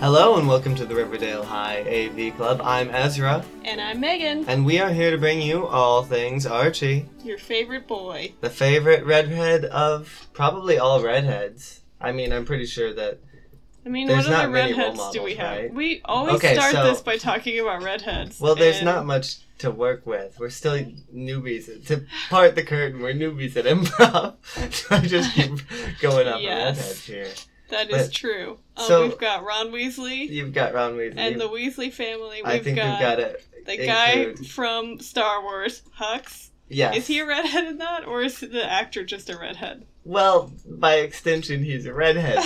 Hello and welcome to the Riverdale High AV Club. I'm Ezra. And I'm Megan. And we are here to bring you all things Archie. Your favorite boy. The favorite redhead of probably all redheads. I mean, I'm pretty sure that there's what other redheads models, do we have? Right? We always this by talking about redheads. Well, there's not much to work with. We're still newbies. To part the curtain, we're newbies at improv. So I just keep going up redheads here. That is true. So we've got Ron Weasley. You've got Ron Weasley. And the Weasley family. We've got the guy from Star Wars, Hux. Yes. Is he a redhead in that, or is the actor just a redhead? Well, by extension, he's a redhead.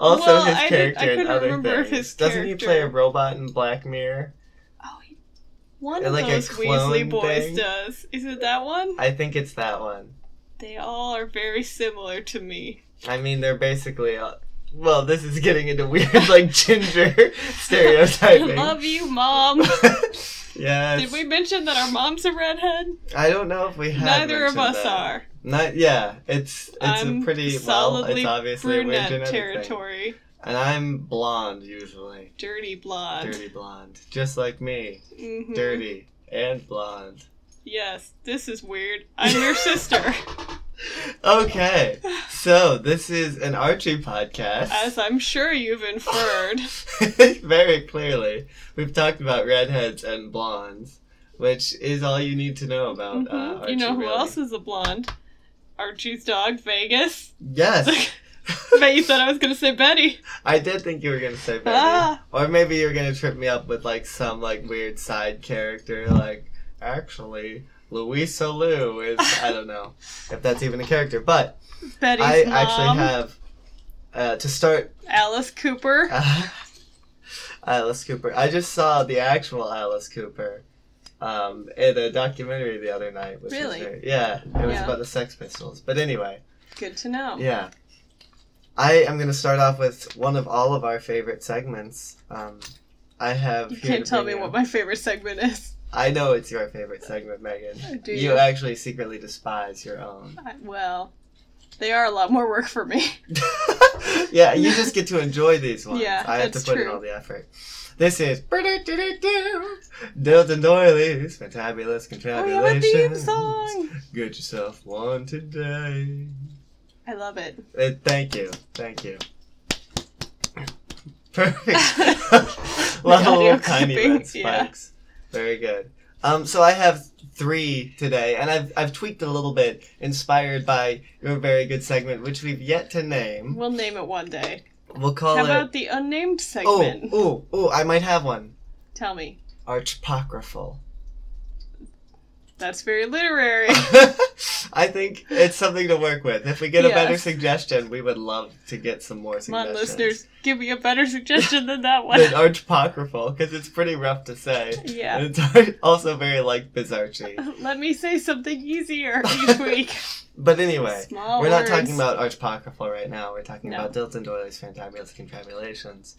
Also, his character and other things. Doesn't he play a robot in Black Mirror? Oh, one of those Weasley boys does. Is it that one? I think it's that one. They all are very similar to me. I mean, they're basically... Well, this is getting into weird, ginger stereotyping. I love you, Mom. Yes. Did we mention that our mom's a redhead? I don't know if we have. Neither of us are. Not, yeah, it's a pretty... Solidly brunette territory. And I'm blonde, usually. Dirty blonde. Just like me. Mm-hmm. Dirty and blonde. Yes, this is weird. I'm your sister. Okay, so this is an Archie podcast. As I'm sure you've inferred. Very clearly. We've talked about redheads and blondes, which is all you need to know about Archie. You know who else is a blonde? Archie's dog, Vegas. Yes. But you thought I was going to say Betty. I did think you were going to say Betty. Ah. Or maybe you were going to trip me up with some weird side character, actually... Luis Alou is, I don't know if that's even a character, but Betty's mom. Actually have, to start... Alice Cooper. I just saw the actual Alice Cooper in a documentary the other night. Which really? It was about the Sex Pistols. But anyway. Good to know. Yeah. I am going to start off with one of all of our favorite segments. You can't tell me what my favorite segment is. I know it's your favorite segment, Megan. Do you? You actually secretly despise your own. Well, they are a lot more work for me. Yeah, you just get to enjoy these ones. Yeah, I have to put in all the effort. This is... Dilton Doilies, Fantabulous Contrabulations. I have a theme song. Get yourself one today. I love it. Thank you. Perfect. Lot of little tiny red spikes. Yeah. Very good. So I have three today, and I've tweaked a little bit, inspired by your very good segment, which we've yet to name. We'll name it one day. We'll call it... How about the unnamed segment? Oh, I might have one. Tell me. Archpocryphal. That's very literary. I think it's something to work with. If we get a better suggestion, we would love to get some more suggestions. Come on, listeners, give me a better suggestion than that one. Than archpocryphal, because it's pretty rough to say. Yeah. And it's also very, bizarchy. Let me say something easier each week. But anyway, we're not talking about archpocryphal right now. We're talking about Dilton Doilies, Fantabulous Confabulations.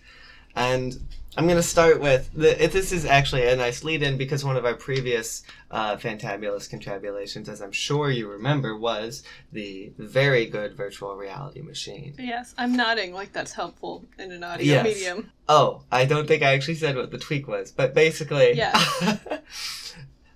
And I'm going to start with, this is actually a nice lead-in because one of our previous Fantabulous Contrabulations, as I'm sure you remember, was the very good virtual reality machine. Yes, I'm nodding like that's helpful in an audio medium. Oh, I don't think I actually said what the tweak was, but basically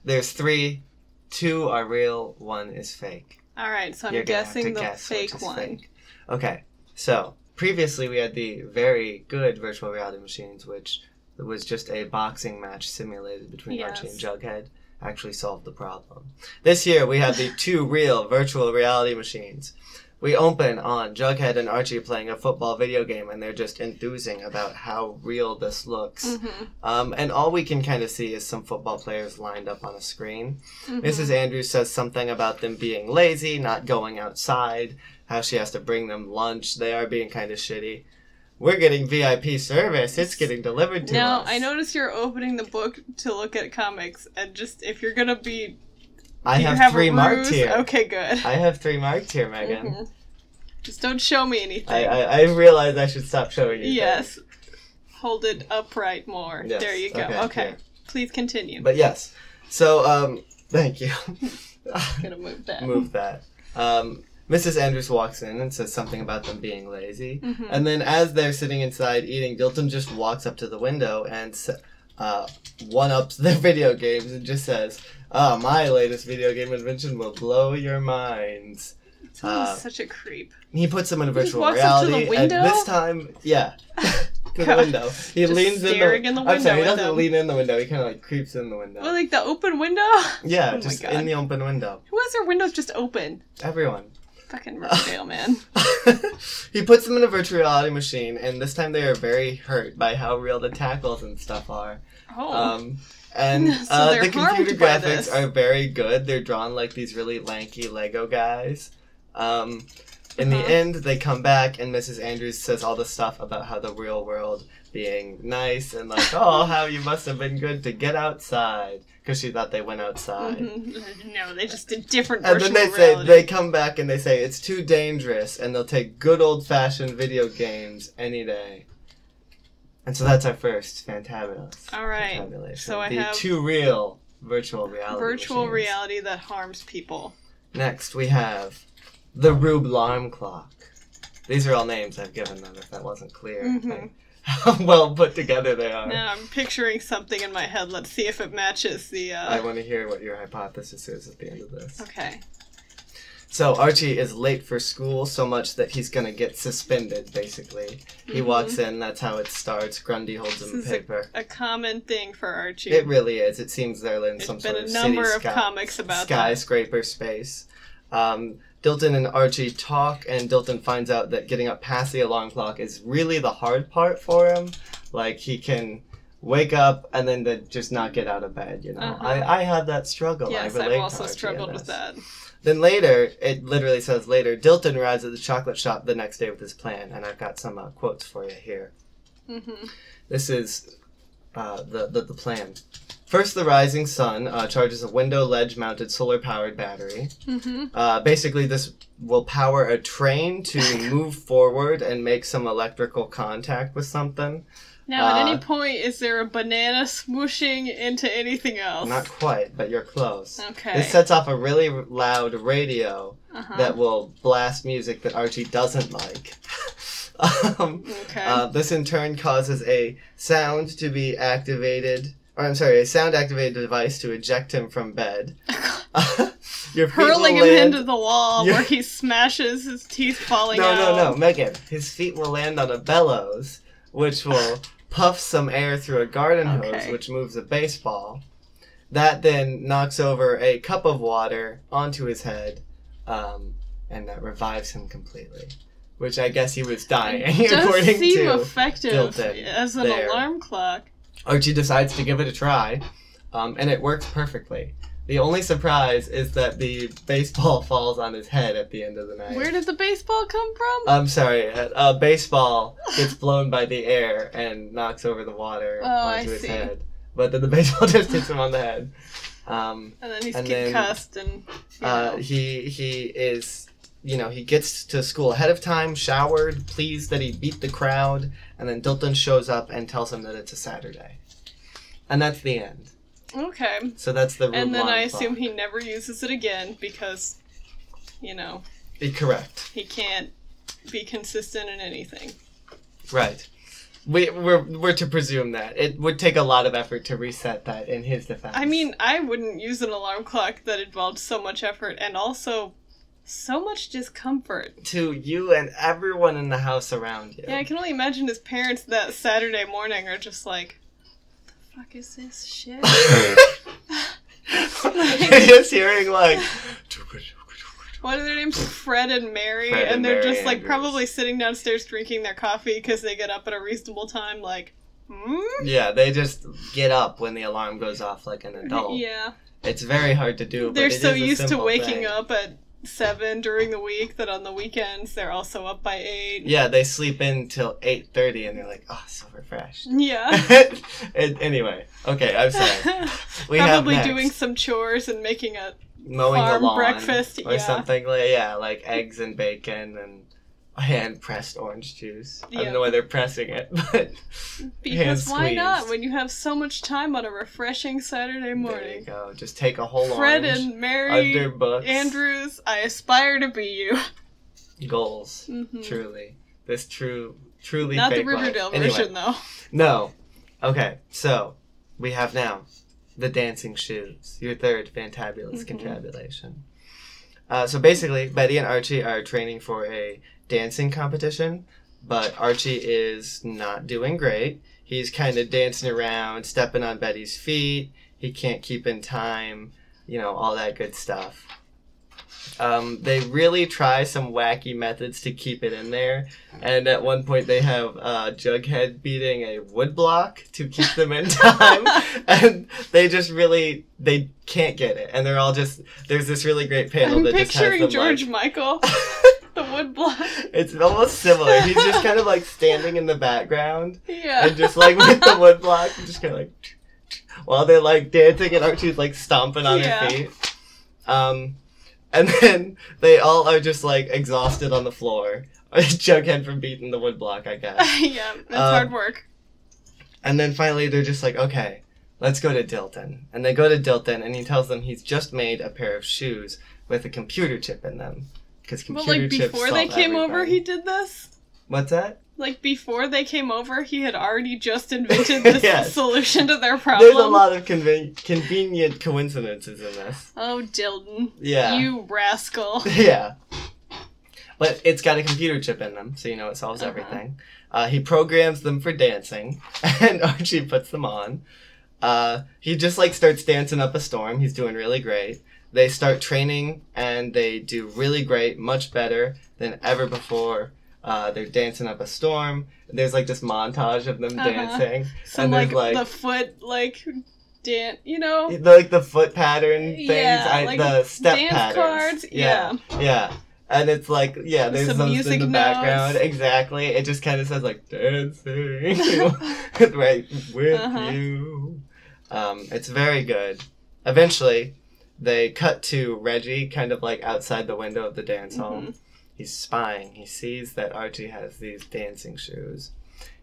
there's three, two are real, one is fake. All right, so I'm guessing the fake one. Fake. Okay, so... Previously, we had the very good virtual reality machines, which was just a boxing match simulated between Archie and Jughead, actually solved the problem. This year, we have the two real virtual reality machines. We open on Jughead and Archie playing a football video game, and they're just enthusing about how real this looks. Mm-hmm. And all we can kind of see is some football players lined up on a screen. Mm-hmm. Mrs. Andrews says something about them being lazy, not going outside, how she has to bring them lunch. They are being kind of shitty. We're getting VIP service. It's getting delivered to us. Now, I notice you're opening the book to look at comics. And just, if you're going to be... Do you have three marked here. Okay, good. I have three marked here, Megan. Mm-hmm. Just don't show me anything. I realize I should stop showing you things. Hold it upright more. Yes. There you go. Okay. Yeah. Please continue. But yes. So, thank you. I'm going to move that. Mrs. Andrews walks in and says something about them being lazy. Mm-hmm. And then as they're sitting inside eating, Dilton just walks up to the window and one-ups their video games and just says, "Oh, my latest video game invention will blow your minds." He's such a creep. He puts them in a virtual reality. And this time, yeah. To the window. He just leans in the window. I'm sorry, he doesn't lean in the window. He kind of like creeps in the window. Well, like the open window? Yeah, oh just in the open window. Who has their windows just open? Everyone. Fucking Riverdale, man. He puts them in a virtual reality machine, and this time they are very hurt by how real the tackles and stuff are. Oh. And so the computer graphics are very good. They're drawn like these really lanky Lego guys. In the end, they come back, and Mrs. Andrews says all the stuff about how the real world being nice and like, oh, how you must have been good to get outside, because she thought they went outside. Mm-hmm. No, they just did different versions of reality. And then they come back and they say it's too dangerous, and they'll take good old-fashioned video games any day. And so that's our first Fantabulous. All right. So I have two real virtual reality. Virtual reality that harms people. Next, we have the Rube Alarm Clock. These are all names I've given them, if that wasn't clear. Mm-hmm. How well put together they are. Now I'm picturing something in my head. Let's see if it matches the... I want to hear what your hypothesis is at the end of this. Okay. So Archie is late for school so much that he's going to get suspended, basically. Mm-hmm. He walks in. That's how it starts. Grundy holds him the paper. A common thing for Archie. It really is. It seems they're in some sort of city skyscraper space. Dilton and Archie talk, and Dilton finds out that getting up past the alarm clock is really the hard part for him. Like, he can wake up and then just not get out of bed, you know? Uh-huh. I had that struggle. Yes, I've also struggled with that. Then later, it literally says later, Dilton arrives at the chocolate shop the next day with his plan, and I've got some quotes for you here. Mm-hmm. This is the plan. First, the rising sun charges a window ledge-mounted solar-powered battery. Mm-hmm. Basically, this will power a train to move forward and make some electrical contact with something. Now, at any point, is there a banana swooshing into anything else? Not quite, but you're close. Okay. It sets off a really loud radio that will blast music that Archie doesn't like. This, in turn, causes a sound to be activated... a sound-activated device to eject him from bed. Hurling him into the wall where he smashes his teeth falling out. No, Megan. His feet will land on a bellows, which will puff some air through a garden hose, which moves a baseball. That then knocks over a cup of water onto his head, and that revives him completely. Which I guess he was dying, according to Dilton. It does seem effective as an alarm clock. Archie decides to give it a try, and it works perfectly. The only surprise is that the baseball falls on his head at the end of the night. Where did the baseball come from? I'm sorry. A baseball gets blown by the air and knocks over the water onto his head. But then the baseball just hits him on the head. And then he's concussed. And, he is... You know, he gets to school ahead of time, showered, pleased that he beat the crowd, and then Dilton shows up and tells him that it's a Saturday. And that's the end. Okay. So that's the Rube Alarm Clock. And then I assume he never uses it again because, you know... Correct. He can't be consistent in anything. Right. We're to presume that. It would take a lot of effort to reset that in his defense. I mean, I wouldn't use an alarm clock that involved so much effort and also... so much discomfort. To you and everyone in the house around you. Yeah, I can only imagine his parents that Saturday morning are just like, what the fuck is this shit? Just hearing like... What are their names? Fred and Mary. They're probably sitting downstairs drinking their coffee because they get up at a reasonable time like, Yeah, they just get up when the alarm goes off like an adult. Yeah. It's very hard to do, but they're so used to waking up at 7 during the week that on the weekends they're also up by 8. Yeah, they sleep in till 8:30 and they're like, oh, so refreshed. Yeah. Anyway, okay, I'm sorry. We probably have doing some chores and making a mowing farm the lawn breakfast or something like eggs and bacon and hand-pressed orange juice. Yeah. I don't know why they're pressing it, but because why not when you have so much time on a refreshing Saturday morning? There you go. Just take a whole Fred orange. Fred and Mary Andrews, I aspire to be you. Goals. Mm-hmm. Truly. This truly not fake the Riverdale life. Version, anyway. Though. No. Okay, so we have now the dancing shoes, your third fantabulous mm-hmm. contrabulation. So basically, Betty and Archie are training for a dancing competition, but Archie is not doing great. He's kind of dancing around, stepping on Betty's feet. He can't keep in time, you know, all that good stuff. They really try some wacky methods to keep it in there, and at one point they have Jughead beating a wood block to keep them in time, and they can't get it, and they're all just, there's this really great panel that just has them, like... I'm picturing George Michael, the wood block. It's almost similar. He's just kind of, like, standing in the background, yeah, and just, like, with the wood block, just kind of, like, while they're, like, dancing, and Archie's, like, stomping on yeah. her feet. And then they all are just, like, exhausted on the floor. Jughead from beating the wood block, I guess. Yeah, that's hard work. And then finally they're just like, okay, let's go to Dilton. And they go to Dilton, and he tells them he's just made a pair of shoes with a computer chip in them. Because computer chips solve everything. But, like, before they came over, he did this? What's that? Like, before they came over, he had already just invented this yes. solution to their problem. There's a lot of convenient coincidences in this. Oh, Dilton. Yeah. You rascal. Yeah. But it's got a computer chip in them, so you know it solves uh-huh. everything. He programs them for dancing, and Archie puts them on. He just, like, starts dancing up a storm. He's doing really great. They start training, and they do really great, much better than ever before. They're dancing up a storm. There's, like, this montage of them uh-huh. dancing. So, and like, the foot, like, dance, you know? Like, the foot pattern things. Yeah, like the step dance patterns. Cards. Yeah. Yeah. And it's, like, yeah, there's some music in the background. Exactly. It just kind of says, like, dancing right with uh-huh. you. It's very good. Eventually, they cut to Reggie kind of, like, outside the window of the dance hall. Mm-hmm. He's spying. He sees that Archie has these dancing shoes.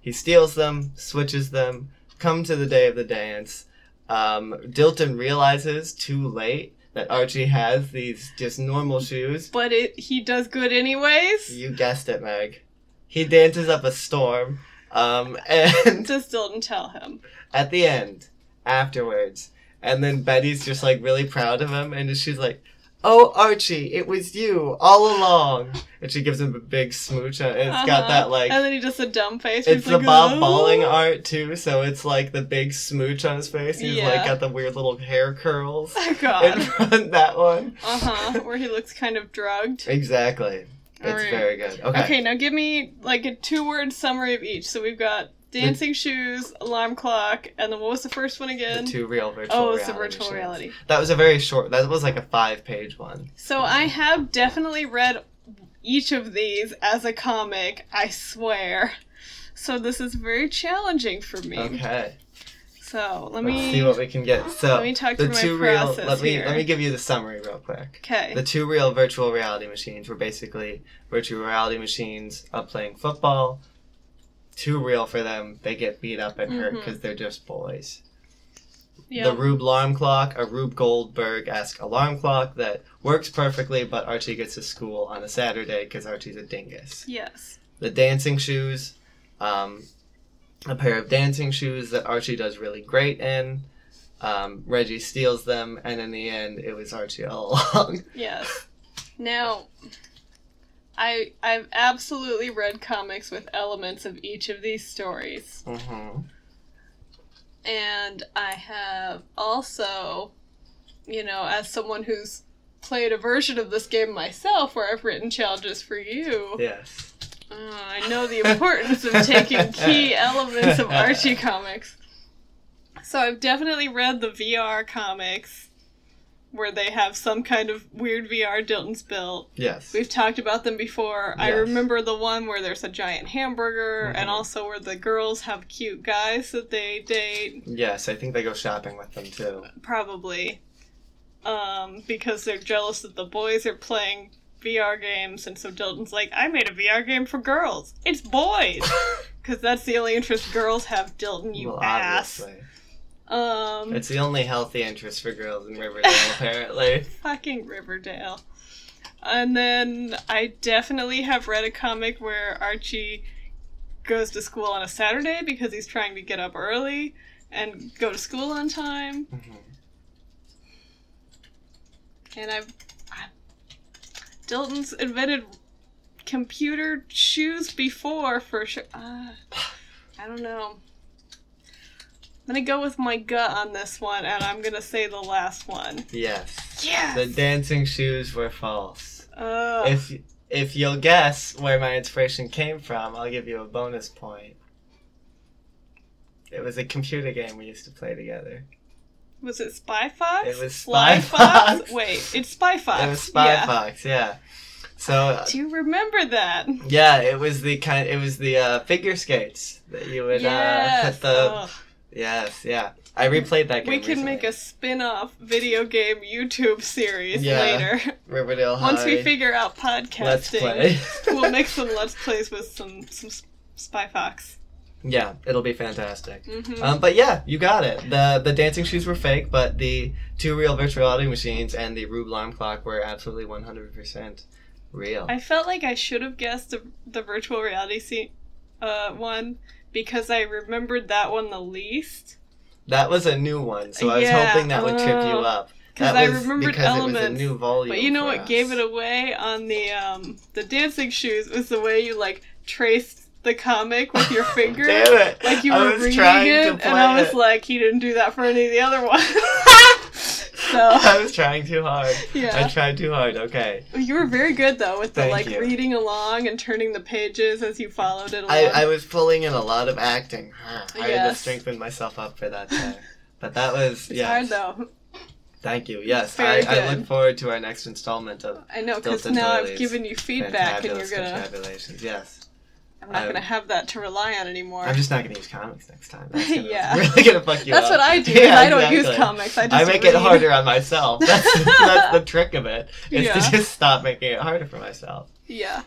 He steals them, switches them, come to the day of the dance. Dilton realizes too late that Archie has these just normal shoes. But he does good anyways? You guessed it, Meg. He dances up a storm. And does Dilton tell him? At the end, afterwards. And then Betty's just, like, really proud of him, and she's like, "Oh, Archie, it was you all along." And she gives him a big smooch. And it's uh-huh. got that, like... And then he does a dumb face. It's the, like, Bob Balling art, too. So it's, like, the big smooch on his face. He's, yeah. like, got the weird little hair curls. Oh, God. In front, that one. Uh-huh. Where he looks kind of drugged. Exactly. It's right. very good. Okay, now give me, like, a 2-word summary of each. So we've got dancing shoes, alarm clock, and then what was the first one again? The 2 real virtual reality. Oh, it's the virtual shows. Reality. That was a very short, that was like a 5-page one. So I have definitely read each of these as a comic, I swear. So this is very challenging for me. Okay. So let's see what we can get. So let me talk through my process. Let me give you the summary real quick. Okay. The 2 real virtual reality machines were basically virtual reality machines of playing football. Too real for them, they get beat up and hurt because they're just boys. Yep. The Rube alarm clock, a Rube Goldberg-esque alarm clock that works perfectly, but Archie gets to school on a Saturday because Archie's a dingus. Yes. The dancing shoes, a pair of dancing shoes that Archie does really great in. Reggie steals them, and in the end, it was Archie all along. Yes. Now... I've absolutely read comics with elements of each of these stories. Mm-hmm. And I have also, you know, as someone who's played a version of this game myself where I've written challenges for you. Yes. I know the importance of taking key elements of Archie comics. So I've definitely read the VR comics, where they have some kind of weird VR Dilton's built. Yes. We've talked about them before. Yes. I remember the one where there's a giant hamburger, mm-hmm. and also where the girls have cute guys that they date. Yes, I think they go shopping with them, too. Probably. Because they're jealous that the boys are playing VR games, and so Dilton's like, I made a VR game for girls. It's boys! Because that's the only interest girls have, Dilton, you ass. Obviously. It's the only healthy interest for girls in Riverdale, apparently. Fucking Riverdale. And then I definitely have read a comic where Archie goes to school on a Saturday because he's trying to get up early and go to school on time. Mm-hmm. And Dilton's invented computer shoes before for sure. I don't know. I'm going to go with my gut on this one, and I'm going to say the last one. Yes. Yes! The dancing shoes were false. Oh. If you'll guess where my inspiration came from, I'll give you a bonus point. It was a computer game we used to play together. Was it Spy Fox? It was Spy Fox? Fox? Wait, it's Spy Fox. It was Spy Fox, yeah. So do you remember that? Yeah, it was the figure skates that you would put the. Ugh. Yes, yeah. I replayed that game. We can make a spin-off video game YouTube series later. Riverdale High. Once we figure out podcasting, Let's Play. We'll make some Let's Plays with some Spy Fox. Yeah, it'll be fantastic. Mm-hmm. But yeah, you got it. The dancing shoes were fake, but the two real virtual reality machines and the Rube alarm clock were absolutely 100% real. I felt like I should have guessed the virtual reality one because I remembered that one the least. That was a new one, so I was hoping that would trip you up. Because I remembered Elements, it was a new volume. But you know what gave it away on the dancing shoes was the way you traced the comic with your finger. Damn it. Like you were reading it, and I was like, he didn't do that for any of the other ones. So I was trying too hard. Yeah. I tried too hard, okay. You were very good, though, with the reading along and turning the pages as you followed it along. I was pulling in a lot of acting. I had to strengthen myself up for that time. But that was, it's hard, though. Thank you. Yes, I look forward to our next installment of I know, because now I've given you feedback, and you're going to... Yes. I'm not going to have that to rely on anymore. I'm just not going to use comics next time. That's really going to fuck you up. That's what I do. Yeah, I don't use comics. I make it harder on myself. That's the trick of it, is to just stop making it harder for myself. Yeah.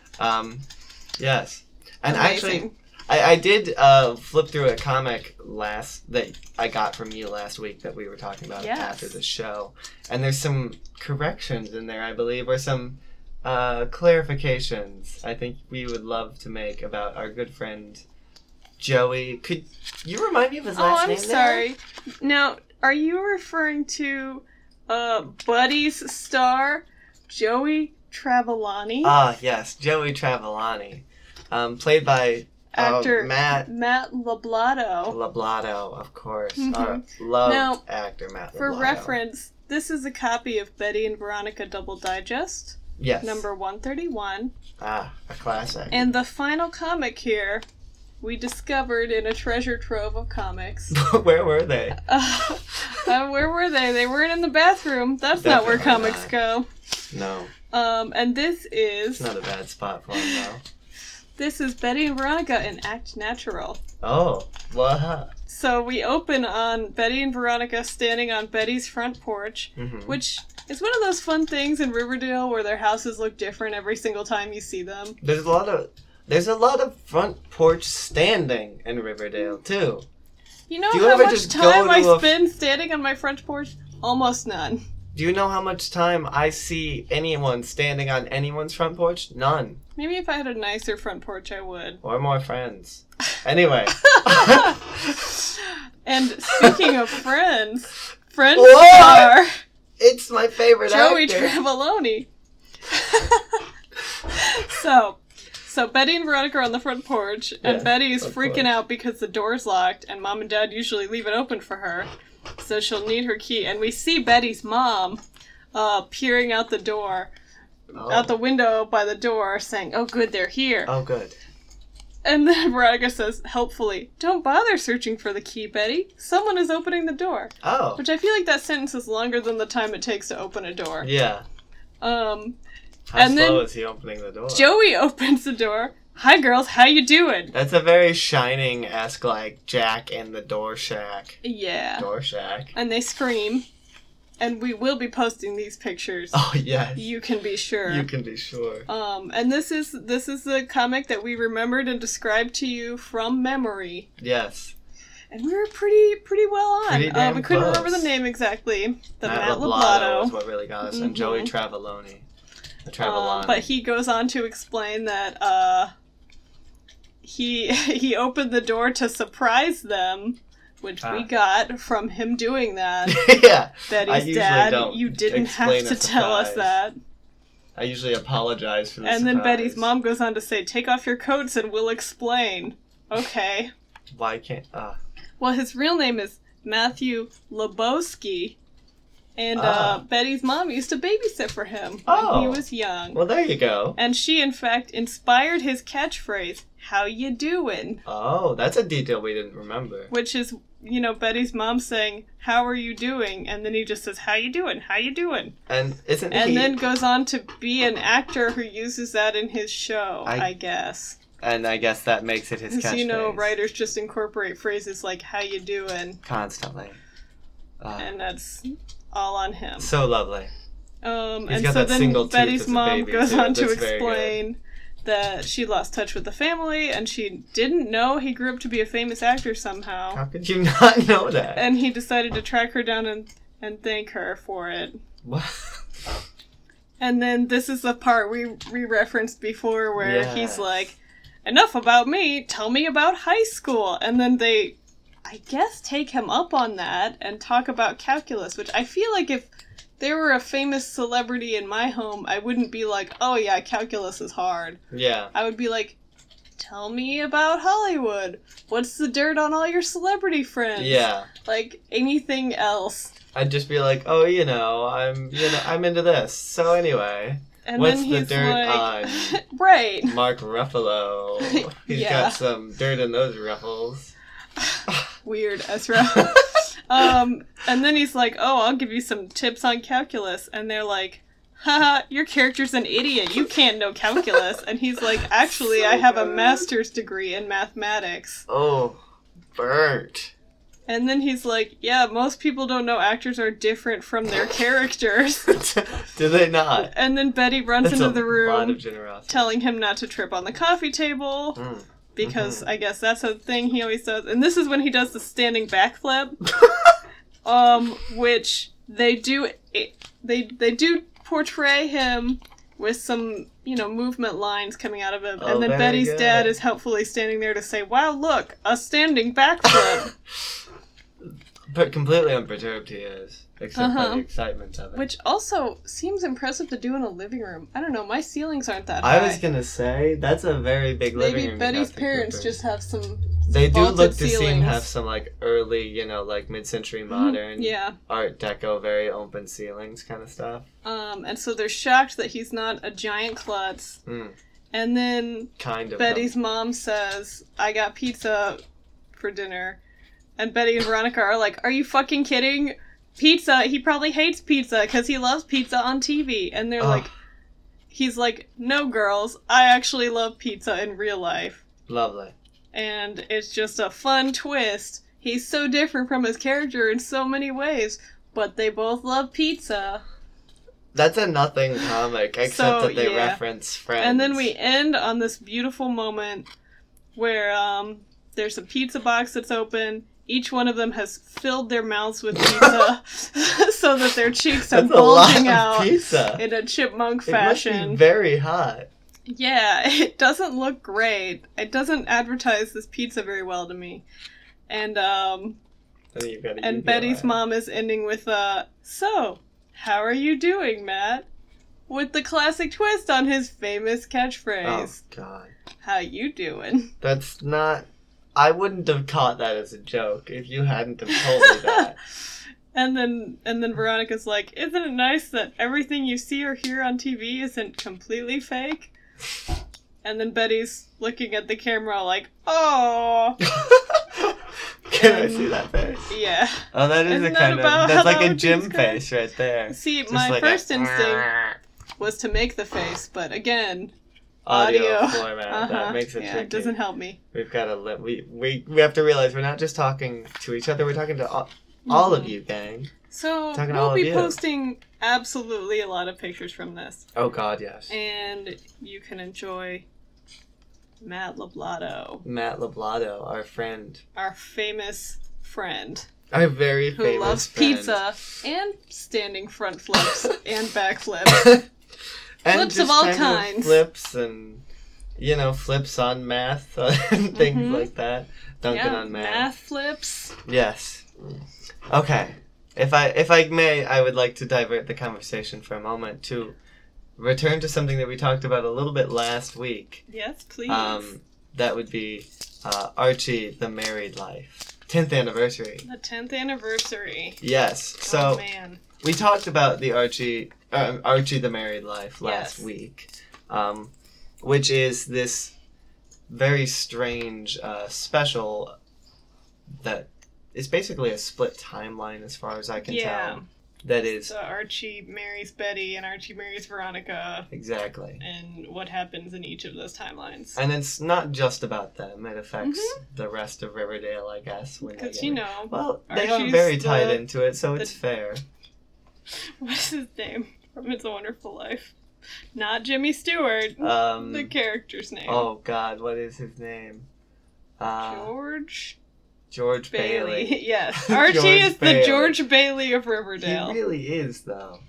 Yes. And actually, I did flip through a comic that I got from you last week that we were talking about after the show. And there's some corrections in there, I believe, or some... clarifications I think we would love to make about our good friend Joey. Could you remind me of his last name? Oh, I'm sorry. Now, are you referring to Buddy's star, Joey Travolone? Ah, yes, Joey Travolone, played by actor Matt Loblato. Loblato, of course. Mm-hmm. Our loved actor Matt Loblato. For reference, this is a copy of Betty and Veronica Double Digest. Yes. Number 131. Ah, a classic. And the final comic here, we discovered in a treasure trove of comics. Where were they? Where were they? They weren't in the bathroom. That's definitely not where comics go. No. And this is... It's not a bad spot for them, though. This is Betty and Veronica in Act Natural. Oh, wow. So we open on Betty and Veronica standing on Betty's front porch, mm-hmm. which... It's one of those fun things in Riverdale where their houses look different every single time you see them. There's a lot of front porch standing in Riverdale too. You know how much time I spend standing on my front porch? Almost none. Do you know how much time I see anyone standing on anyone's front porch? None. Maybe if I had a nicer front porch, I would. Or more friends. Anyway. And speaking of friends are. It's my favorite Joey actor. Joey Travolone. So Betty and Veronica are on the front porch, and Betty's freaking out because the door's locked, and Mom and Dad usually leave it open for her, so she'll need her key. And we see Betty's mom peering out the door, out the window by the door, saying, "Oh, good, they're here." Oh, good. And then Veronica says, helpfully, "Don't bother searching for the key, Betty. Someone is opening the door." Oh. Which I feel like that sentence is longer than the time it takes to open a door. Yeah. How slow is he opening the door? Joey opens the door. "Hi, girls. How you doing?" That's a very Shining-esque, Jack and the Door Shack. Yeah. Door Shack. And they scream. And we will be posting these pictures. Oh, yes. You can be sure. You can be sure. And this is the comic that we remembered and described to you from memory. Yes. And we were pretty well on. Pretty damn we couldn't close. Remember the name exactly. The Matt Loblato is what really got us. Mm-hmm. And Joey Travolone. But he goes on to explain that he opened the door to surprise them. Which we got from him doing that. Yeah. Betty's dad, you didn't have to tell us that. I usually apologize for the surprise. And then Betty's mom goes on to say, take off your coats and we'll explain. Okay. Why can't... Well, his real name is Matthew Lebowski. And Betty's mom used to babysit for him when he was young. Well, there you go. And she, in fact, inspired his catchphrase, how you doin'? Oh, that's a detail we didn't remember. Which is, you know, Betty's mom saying, how are you doing? And then he just says, how you doin'? How you doin'? And then goes on to be an actor who uses that in his show, I guess. And I guess that makes it his catchphrase. Because, you know, writers just incorporate phrases like, how you doin'? Constantly. And that's... all on him. So lovely. He's and so then Betty's mom goes on to explain that she lost touch with the family and she didn't know he grew up to be a famous actor somehow. How could you not know that? And he decided to track her down and thank her for it. What? And then this is the part we referenced before where he's like, enough about me, tell me about high school. And then they... I guess take him up on that and talk about calculus, which I feel like if there were a famous celebrity in my home, I wouldn't be like, oh yeah, calculus is hard. Yeah. I would be like, tell me about Hollywood. What's the dirt on all your celebrity friends? Yeah. Like anything else. I'd just be like, oh, you know, I'm into this. So anyway, and what's the dirt on right. Mark Ruffalo? He's got some dirt in those ruffles. Weird, Ezra. And then he's like, oh, I'll give you some tips on calculus. And they're like, haha, your character's an idiot. You can't know calculus. And he's like, actually, so I have a master's degree in mathematics. Oh, burnt. And then he's like, yeah, most people don't know actors are different from their characters. Do they not? And then Betty runs into the room, telling him not to trip on the coffee table. Mm. Because I guess that's a thing he always does. And this is when he does the standing backflip, which they do portray him with some, you know, movement lines coming out of him. Oh, and then Betty's dad is helpfully standing there to say, wow, look, a standing backflip. But completely unperturbed he is, except by the excitement of it. Which also seems impressive to do in a living room. I don't know, my ceilings aren't that high. I was going to say, that's a very big living room. Maybe Betty's parents just have some They do look to seem have some, like, early, you know, like, mid-century modern, Art Deco, very open ceilings kind of stuff. And so they're shocked that he's not a giant klutz. Mm. And then Betty's mom says, I got pizza for dinner. And Betty and Veronica are like, are you fucking kidding? Pizza, he probably hates pizza because he loves pizza on TV. And they're like, he's like, no, girls, I actually love pizza in real life. Lovely. And it's just a fun twist. He's so different from his character in so many ways, but they both love pizza. That's a nothing comic, except that they reference Friends. And then we end on this beautiful moment where there's a pizza box that's open. Each one of them has filled their mouths with pizza so that their cheeks are bulging out pizza. In a chipmunk fashion. It must be very hot. Yeah, it doesn't look great. It doesn't advertise this pizza very well to me. And and Betty's mom is ending with, so, how are you doing, Matt? With the classic twist on his famous catchphrase. Oh, God. How you doing? That's not... I wouldn't have caught that as a joke if you hadn't have told me that. and then Veronica's like, isn't it nice that everything you see or hear on TV isn't completely fake? And then Betty's looking at the camera like, oh. Can I see that face? Yeah. Oh, that is isn't a kind of... That's like a gym face right there. See, just my like first instinct was to make the face, but again... Audio format. That makes it tricky. It doesn't help me. We've got to we have to realize we're not just talking to each other. We're talking to all of you, gang. So we'll be posting absolutely a lot of pictures from this. Oh God, yes. And you can enjoy Matt Loblato. Matt Loblato, our friend. Our famous friend. Our very famous friend. Who loves pizza and standing front flips and back flips. And flips of all kinds. Flips and, you know, flips on math and things like that. Dunking on math. Math flips. Yes. Okay. If I may, I would like to divert the conversation for a moment to return to something that we talked about a little bit last week. Yes, please. That would be Archie, The Married Life. 10th anniversary. The 10th anniversary. Yes. So we talked about the Archie, The Married Life last week, which is this very strange special that... It's basically a split timeline, as far as I can tell. That is... So Archie marries Betty, and Archie marries Veronica. Exactly. And what happens in each of those timelines. And it's not just about them. It affects the rest of Riverdale, I guess. Because, you know... Well, they are very tied into it, so it's fair. What's his name? From It's a Wonderful Life. Not Jimmy Stewart. The character's name. Oh, God. What is his name? George Bailey. Yes. Archie is the George Bailey of Riverdale. He really is, though.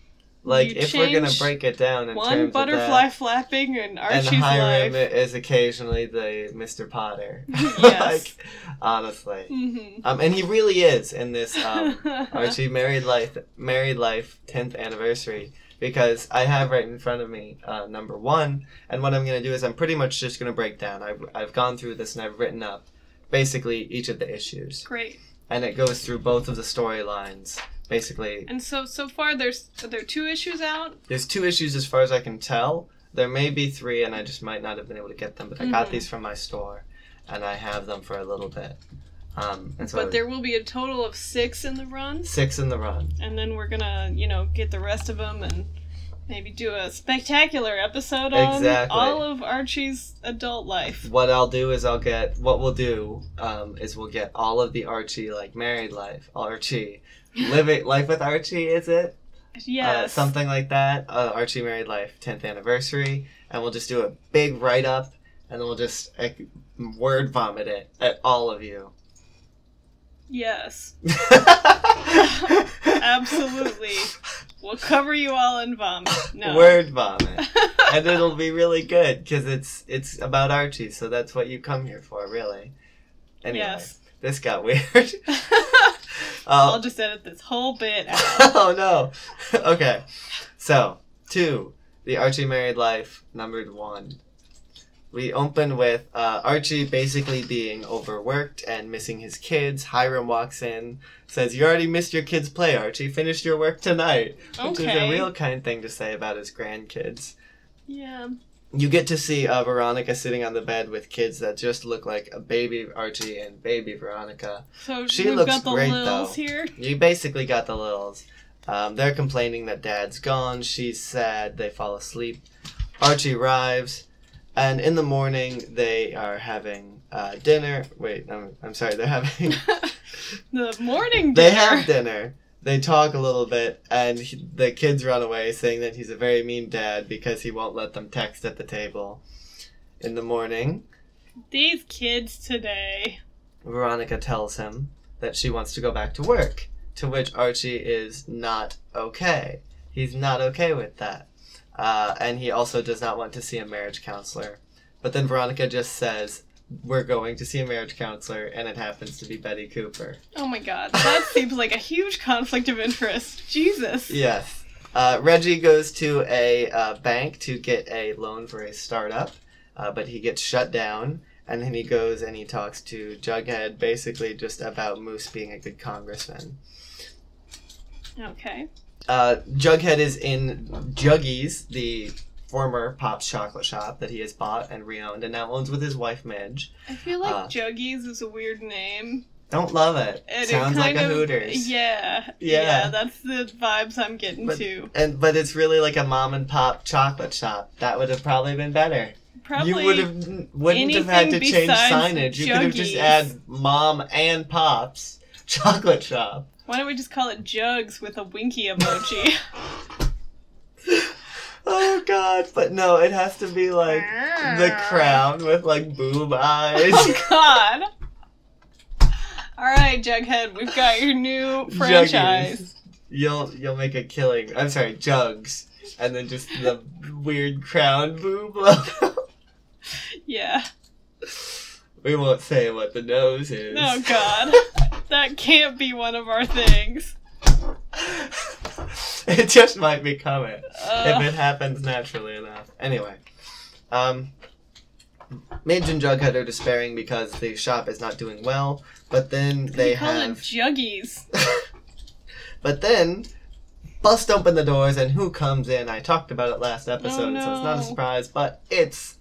Like, if we're going to break it down in terms of that. One butterfly flapping and Archie's life. And Hiram is occasionally the Mr. Potter. Yes. Like, honestly. Mm-hmm. And he really is in this Archie Married Life 10th anniversary. Because I have right in front of me number one. And what I'm going to do is I'm pretty much just going to break down. I've gone through this and I've written up basically each of the issues. Great. And it goes through both of the storylines, basically. And so far, are there 2 issues out? There's 2 issues as far as I can tell. There may be 3, and I just might not have been able to get them, but I got these from my store, and I have them for a little bit. But there will be a total of 6 in the run? 6 in the run. And then we're going to, get the rest of them and maybe do a spectacular episode on all of Archie's adult life. What I'll do is we'll get all of the Archie, like, married life, Archie, living life with Archie, is it? Yes. Something like that. Archie Married Life 10th anniversary. And we'll just do a big write-up, and we'll just word vomit it at all of you. Yes. Absolutely. We'll cover you all in vomit. No. Word vomit. And it'll be really good, because it's about Archie, so that's what you come here for, really. Anyway, this got weird. I'll just edit this whole bit out. Oh, no. Okay. So, 2, The Archie Married Life, numbered 1. We open with Archie basically being overworked and missing his kids. Hiram walks in, says, "You already missed your kids' play, Archie. Finish your work tonight." Okay. Which is a real kind thing to say about his grandkids. Yeah. You get to see Veronica sitting on the bed with kids that just look like a baby Archie and baby Veronica. So she looks great, though. Here. You basically got the littles. They're complaining that Dad's gone. She's sad. They fall asleep. Archie arrives. And in the morning, they are having dinner. Wait, I'm sorry, they're having... the morning dinner? They have dinner. They talk a little bit, and the kids run away, saying that he's a very mean dad because he won't let them text at the table. In the morning... These kids today... Veronica tells him that she wants to go back to work, to which Archie is not okay. He's not okay with that. And he also does not want to see a marriage counselor. But then Veronica just says, "We're going to see a marriage counselor," and it happens to be Betty Cooper. Oh my God, that seems like a huge conflict of interest. Jesus. Yes. Reggie goes to a bank to get a loan for a startup, but he gets shut down. And then he goes and he talks to Jughead, basically just about Moose being a good congressman. Okay. Jughead is in Juggies, the former Pop's chocolate shop that he has bought and re-owned and now owns with his wife, Midge. I feel like Juggies is a weird name. Don't love it. And sounds it like a Hooters. Yeah. Yeah, that's the vibes I'm getting too. But it's really like a mom and pop chocolate shop. That would have probably been better. Probably you wouldn't have had to change signage. You could have just add mom and pop's chocolate shop. Why don't we just call it Jugs with a winky emoji? Oh, God. But no, it has to be, like, the crown with, like, boob eyes. Oh, God. All right, Jughead, we've got your new franchise. Juggies. You'll make a killing. I'm sorry, Jugs. And then just the weird crown boob logo. Yeah. We won't say what the nose is. Oh, God. That can't be one of our things. It just might become it. If it happens naturally enough. Anyway. Midge and Jughead are despairing because the shop is not doing well, but then they have... They call them Juggies. But then, bust open the doors, and who comes in? I talked about it last episode, so it's not a surprise, but it's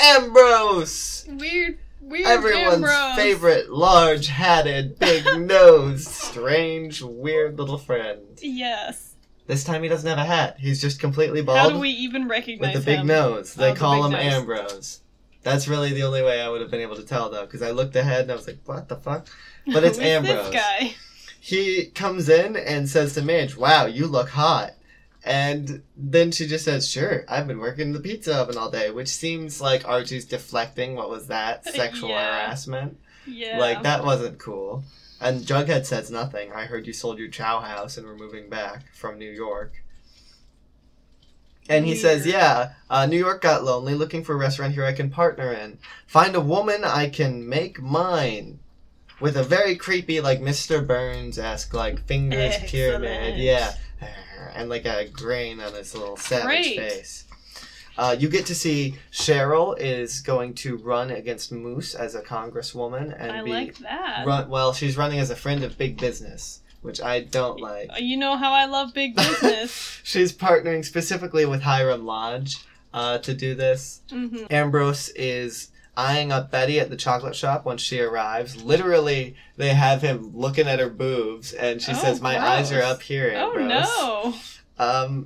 Ambrose! Weird Everyone's Ambrose. Favorite large-hatted, big-nosed, strange, weird little friend. Yes. This time he doesn't have a hat. He's just completely bald. How do we even recognize him? With a big nose. They call him Ambrose. That's really the only way I would have been able to tell, though, because I looked ahead and I was like, what the fuck? But it's Ambrose. This guy? He comes in and says to Midge, wow, you look hot. And then she just says, sure, I've been working in the pizza oven all day, which seems like Archie's deflecting what was that, sexual harassment. Yeah. Like, that wasn't cool. And Jughead says nothing. I heard you sold your chow house and were moving back from New York. And he says, New York got lonely, looking for a restaurant here I can partner in. Find a woman I can make mine. With a very creepy, like, Mr. Burns-esque, like, fingers pyramid. Yeah. And, like, a grain on his little savage face. You get to see Cheryl is going to run against Moose as a congresswoman. And like that. She's running as a friend of big business, which I don't like. You know how I love big business. She's partnering specifically with Hiram Lodge to do this. Mm-hmm. Ambrose is... eyeing up Betty at the chocolate shop when she arrives. Literally, they have him looking at her boobs, and she says, my eyes are up here, Ambrose. Oh, no.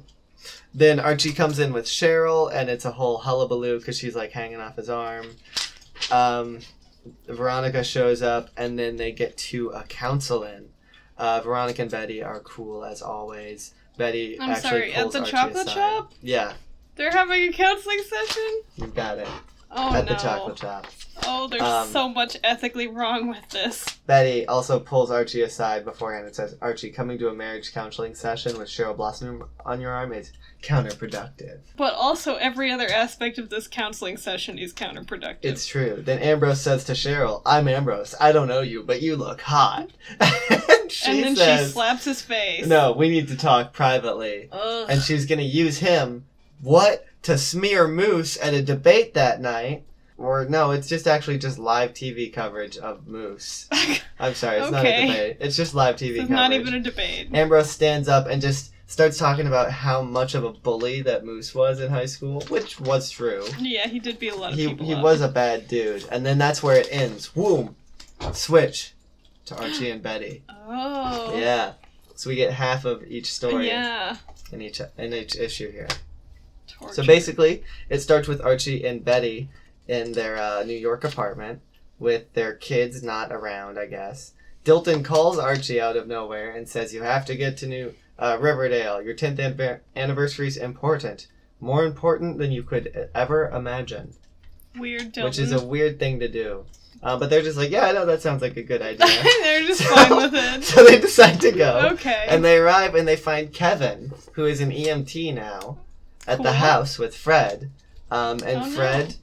Then Archie comes in with Cheryl, and it's a whole hullabaloo because she's, like, hanging off his arm. Veronica shows up, and then they get to a council in. Veronica and Betty are cool, as always. Betty pulls at the chocolate shop? Yeah. They're having a counseling session? You got it. Oh, at the chocolate shop. Oh, there's so much ethically wrong with this. Betty also pulls Archie aside beforehand and says, Archie, coming to a marriage counseling session with Cheryl Blossom on your arm is counterproductive. But also every other aspect of this counseling session is counterproductive. It's true. Then Ambrose says to Cheryl, I'm Ambrose. I don't know you, but you look hot. She slaps his face. No, we need to talk privately. Ugh. And she's going to use him. What? To smear Moose at a debate that night. Or no, it's just actually just live TV coverage of Moose. I'm sorry, it's not a debate. It's just live TV coverage. It's not even a debate. Ambrose stands up and just starts talking about how much of a bully that Moose was in high school, which was true. Yeah, he did beat a lot of people up. He was a bad dude. And then that's where it ends. Whoom! Switch to Archie and Betty. Oh. Yeah. So we get half of each story in each issue here. Torture. So basically, it starts with Archie and Betty in their New York apartment with their kids not around, I guess. Dilton calls Archie out of nowhere and says, you have to get to Riverdale. Your 10th anniversary is important. More important than you could ever imagine. Weird, Dilton. Which is a weird thing to do. But they're just like, yeah, I know that sounds like a good idea. They're just fine with it. So they decide to go. Okay. And they arrive and they find Kevin, who is an EMT now. At the house with Fred, Fred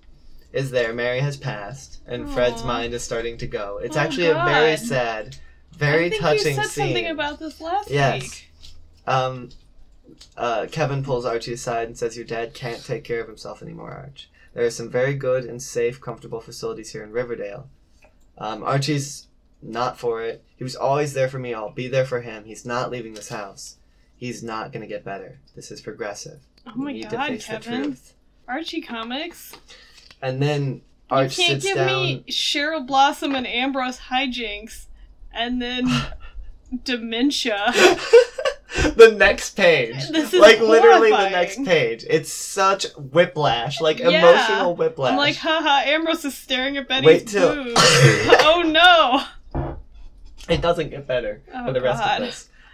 is there. Mary has passed, and Fred's mind is starting to go. It's actually a very sad, very touching scene. I think you said something about this last week. Kevin pulls Archie aside and says, your dad can't take care of himself anymore, Arch. There are some very good and safe, comfortable facilities here in Riverdale. Archie's not for it. He was always there for me. I'll be there for him. He's not leaving this house. He's not going to get better. This is progressive. Oh my God, Kevin. Archie comics. And then Arch sits down. You can't give me Cheryl Blossom and Ambrose hijinks and then dementia. The next page. This is like horrifying. Literally the next page. It's such whiplash, like emotional whiplash. I'm like, haha, Ambrose is staring at Betty's boobs. Oh no. It doesn't get better for the rest of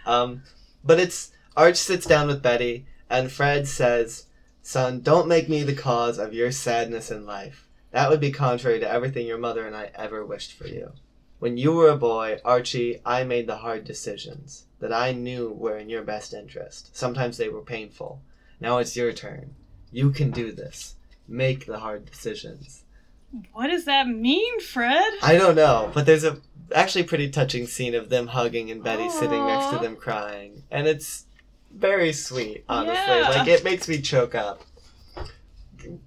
us. But it's Arch sits down with Betty, and Fred says, "Son, don't make me the cause of your sadness in life. That would be contrary to everything your mother and I ever wished for you. When you were a boy, Archie, I made the hard decisions that I knew were in your best interest. Sometimes they were painful. Now it's your turn. You can do this. Make the hard decisions." What does that mean, Fred? I don't know, but there's a actually pretty touching scene of them hugging and Betty sitting next to them crying. And it's very sweet, honestly. Yeah. Like, it makes me choke up.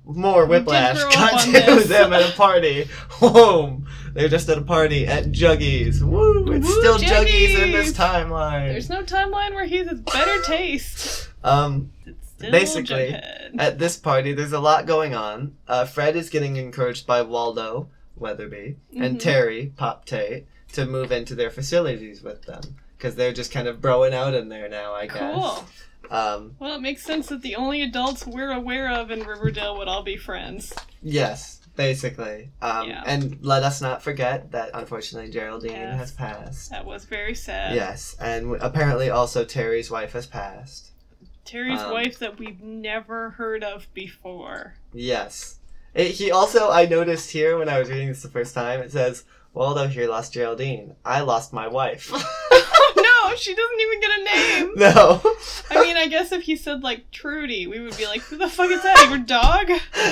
More Whiplash got to them at a party. Home. They're just at a party at Juggies. Woo! It's still Juggies in this timeline. There's no timeline where he has better taste. Basically, Jughead. At this party, there's a lot going on. Fred is getting encouraged by Waldo Weatherby and Terry Pop Tate to move into their facilities with them because they're just kind of broing out in there now, I guess. Cool. Well, it makes sense that the only adults we're aware of in Riverdale would all be friends. Yes, basically. And let us not forget that, unfortunately, Geraldine has passed. That was very sad. Yes, and apparently also Terry's wife has passed. Terry's wife that we've never heard of before. Yes. He also, I noticed here when I was reading this the first time, it says, Waldo here lost Geraldine. I lost my wife. No, she doesn't even get a name. No. I mean, I guess if he said, like, Trudy, we would be like, who the fuck is that? Your dog?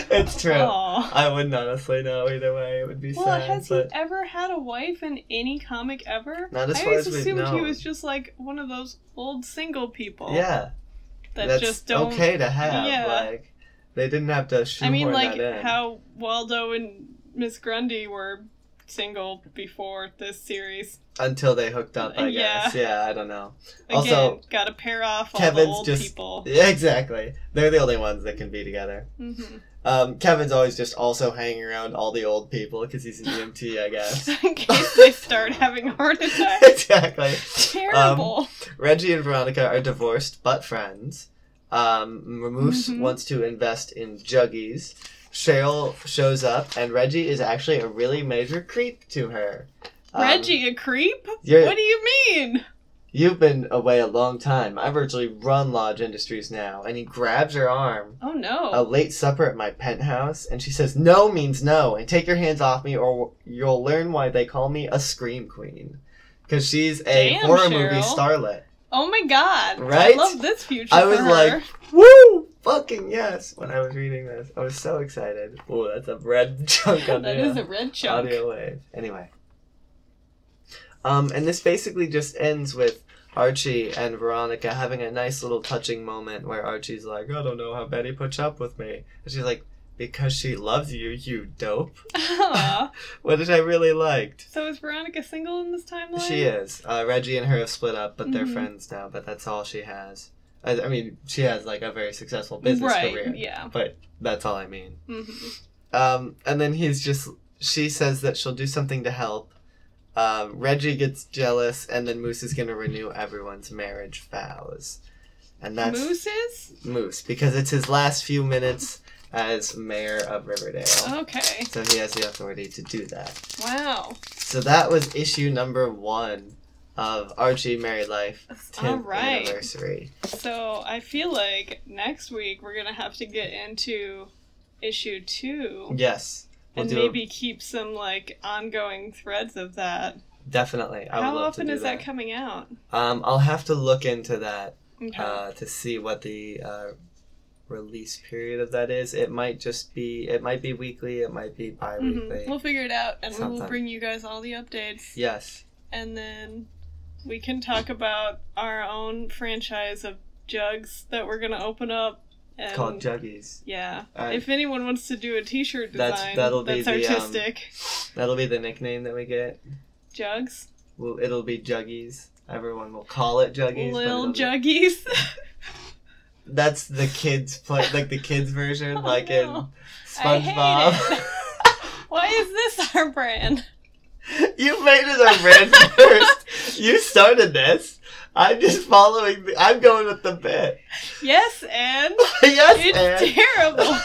It's true. Aww. I wouldn't honestly know either way. It would be sad. Well, has he ever had a wife in any comic ever? Not as far as we know. I always assumed he was just, like, one of those old single people. Yeah. That's just don't, okay to have. Yeah. Like, they didn't have to shoehorn that in. I mean, like, how Waldo and Miss Grundy were single before this series. Until they hooked up, I guess. Yeah, I don't know. Again, also, gotta pair off all Kevin's the old people. Yeah, exactly. They're the only ones that can be together. Mm-hmm. Kevin's always just also hanging around all the old people because he's an EMT, I guess. In case they start having heart attacks. Exactly. Terrible. Reggie and Veronica are divorced but friends. Moose wants to invest in Juggies. Cheryl shows up, and Reggie is actually a really major creep to her. Reggie, a creep? What do you mean? You've been away a long time. I virtually run Lodge Industries now. And he grabs her arm. Oh, no. A late supper at my penthouse. And she says, no means no. And take your hands off me or you'll learn why they call me a scream queen. Because she's a horror movie starlet. Oh, my God. Right? I love this future for her. I was like, woo! Fucking yes! When I was reading this. I was so excited. Oh, that's a red chunk on there. That is a red chunk. Audio wave. Anyway. And this basically just ends with Archie and Veronica having a nice little touching moment where Archie's like, I don't know how Betty puts up with me. And she's like, because she loves you, you dope. Aww. Which I really liked. So is Veronica single in this timeline? She is. Reggie and her have split up, but they're friends now, but that's all she has. I mean, she has, like, a very successful business career. Right, yeah. But that's all I mean. Mm-hmm. And then she says that she'll do something to help. Reggie gets jealous, and then Moose is going to renew everyone's marriage vows. And that's Moose, because it's his last few minutes as mayor of Riverdale. Okay. So he has the authority to do that. Wow. So that was issue number 1 of Archie Married Life 10th anniversary. So I feel like next week we're going to have to get into issue 2. Yes. And maybe keep some, like, ongoing threads of that. Definitely. I would love to do that. How often is that coming out? I'll have to look into that to see what the release period of that is. It might be weekly, it might be bi-weekly. Mm-hmm. We'll figure it out, and we'll bring you guys all the updates. Yes. And then we can talk about our own franchise of jugs that we're going to open up. Called Juggies. Yeah. If anyone wants to do a t-shirt design, that's artistic. That'll be the nickname that we get. Jugs? Well, it'll be Juggies. Everyone will call it Juggies. Lil Juggies. That's the kids' play, like the kids' version, in SpongeBob. I hate it. Why is this our brand? You made it our brand first. You started this. I'm just following. I'm going with the bit. Yes, and it's terrible.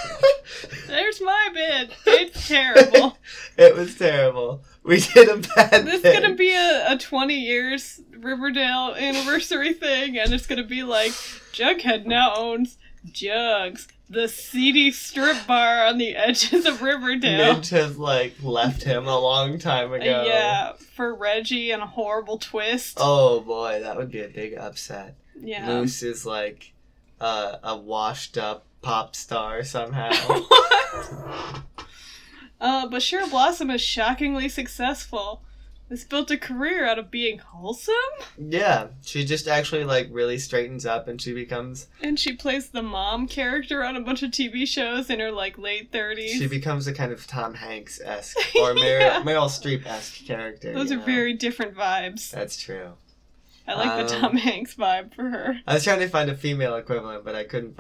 There's my bit. It's terrible. It was terrible. We did a bad thing. This is going to be a 20 years Riverdale anniversary thing, and it's going to be like, Jughead now owns Jugs, the seedy strip bar on the edges of Riverdale. Midge has, like, left him a long time ago. Yeah, for Reggie and a horrible twist. Oh, boy, that would be a big upset. Yeah. Moose is, like, a washed-up pop star somehow. What? But Cheryl Blossom is shockingly successful. Has built a career out of being wholesome? Yeah. She just actually, like, really straightens up and she becomes... And she plays the mom character on a bunch of TV shows in her, like, late 30s. She becomes a kind of Tom Hanks-esque or yeah. Meryl Streep-esque character. Those are very different vibes. That's true. I like the Tom Hanks vibe for her. I was trying to find a female equivalent, but I couldn't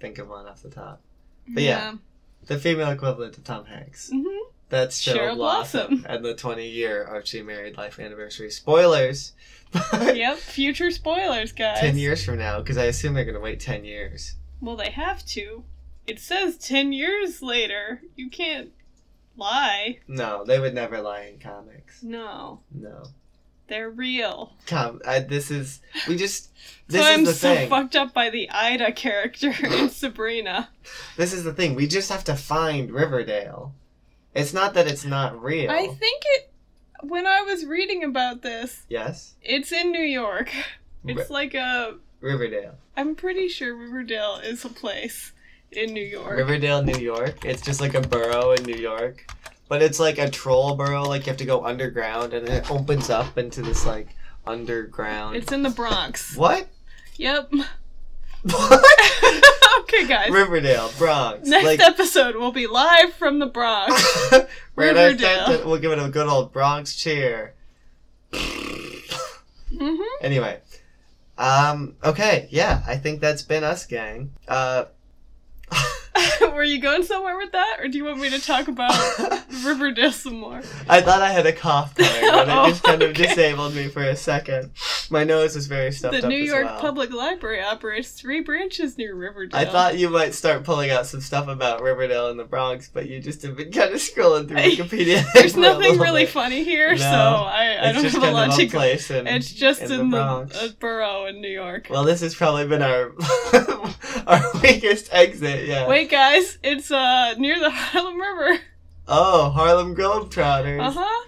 think of one off the top. But yeah. The female equivalent to Tom Hanks. Mm-hmm. That's Cheryl Blossom. And the 20-year Archie married life anniversary. Spoilers! Yep, future spoilers, guys. 10 years from now, because I assume they're going to wait 10 years. Well, they have to. It says 10 years later. You can't lie. No, they would never lie in comics. No. They're real. I'm so fucked up by the Ida character in Sabrina. This is the thing. We just have to find Riverdale. It's not that it's not real. I think when I was reading about this... Yes? It's in New York. It's like a... Riverdale. I'm pretty sure Riverdale is a place in New York. Riverdale, New York. It's just like a borough in New York. But it's like a troll borough, like you have to go underground, and it opens up into this, like, underground... It's in the Bronx. What? Yep. What? Okay, guys. Riverdale, Bronx. Next episode will be live from the Bronx. Riverdale. We'll give it a good old Bronx cheer. Mm-hmm. Anyway. Okay, yeah, I think that's been us, gang. Were you going somewhere with that, or do you want me to talk about Riverdale some more? I thought I had a cough there, but it just kind of disabled me for a second. My nose is very stuffed up as well. The New York Public Library operates 3 branches near Riverdale. I thought you might start pulling out some stuff about Riverdale in the Bronx, but you just have been kind of scrolling through Wikipedia. There's nothing really funny here, so I don't have a logic. It's just in the borough in New York. Well, this has probably been our weakest exit, yeah. Wait, guys, it's near the Harlem River. Oh, Harlem Globetrotters. Uh-huh.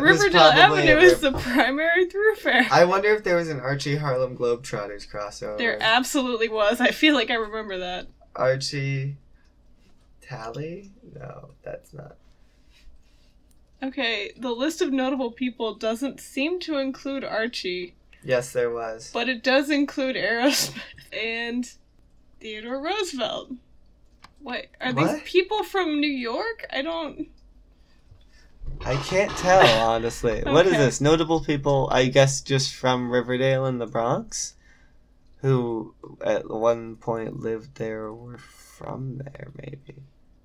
Riverdale Avenue is the primary thoroughfare. I wonder if there was an Archie Harlem Globetrotters crossover. There absolutely was. I feel like I remember that. Archie Tally? No, that's not. Okay, the list of notable people doesn't seem to include Archie. Yes, there was. But it does include Aerosmith and Theodore Roosevelt. Wait, these people from New York? I can't tell, honestly. Okay. What is this? Notable people, I guess, just from Riverdale and the Bronx, who at one point lived there or were from there, maybe.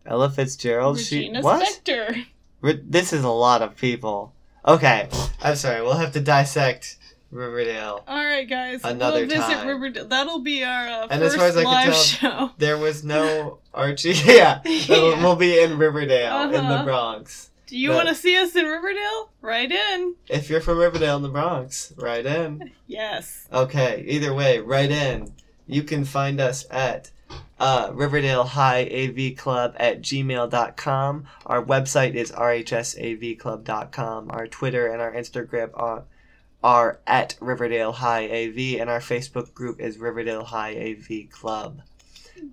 Ella Fitzgerald? Regina Spector. This is a lot of people. Okay, I'm sorry. We'll have to dissect Riverdale. All right, guys. Another time. We'll visit Riverdale. That'll be our first live show. There was no Archie. Yeah, yeah. We'll be in Riverdale in the Bronx. Do you want to see us in Riverdale? Write in. If you're from Riverdale in the Bronx, write in. Yes. Okay, either way, write in. You can find us at RiverdaleHighAVClub@gmail.com. Our website is RHSAVClub.com. Our Twitter and our Instagram are at Riverdale High AV, and our Facebook group is Riverdale High AV Club.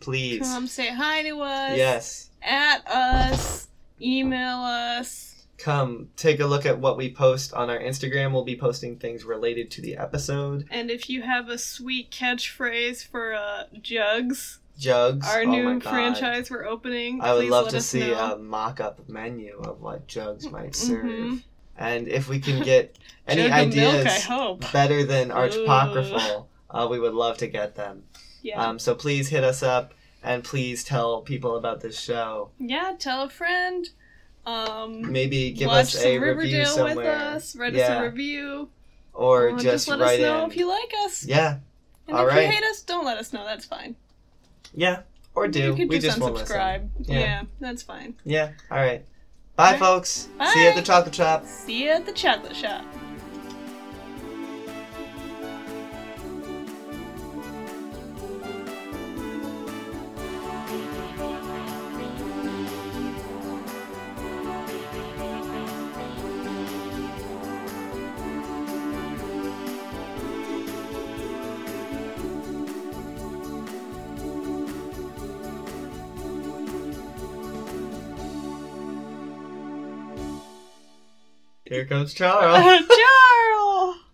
Please come say hi to us. Yes. At us. Email us. Come take a look at what we post on our Instagram. We'll be posting things related to the episode. And if you have a sweet catchphrase for Jugs, our new franchise we're opening, I would love to see a mock-up menu of what Jugs might serve. Mm-hmm. And if we can get any ideas better than Archpocryphal, we would love to get them. Yeah. So please hit us up. And please tell people about this show. Yeah, tell a friend. Maybe give us a review somewhere. With us. Write us a review. Or just let us know if you like us. Yeah. And if you hate us, don't let us know. That's fine. Yeah. Or do. We just won't listen. Yeah, that's fine. Yeah. All right. Bye, folks. Bye. See you at the chocolate shop. See you at the chocolate shop. Here comes Charles.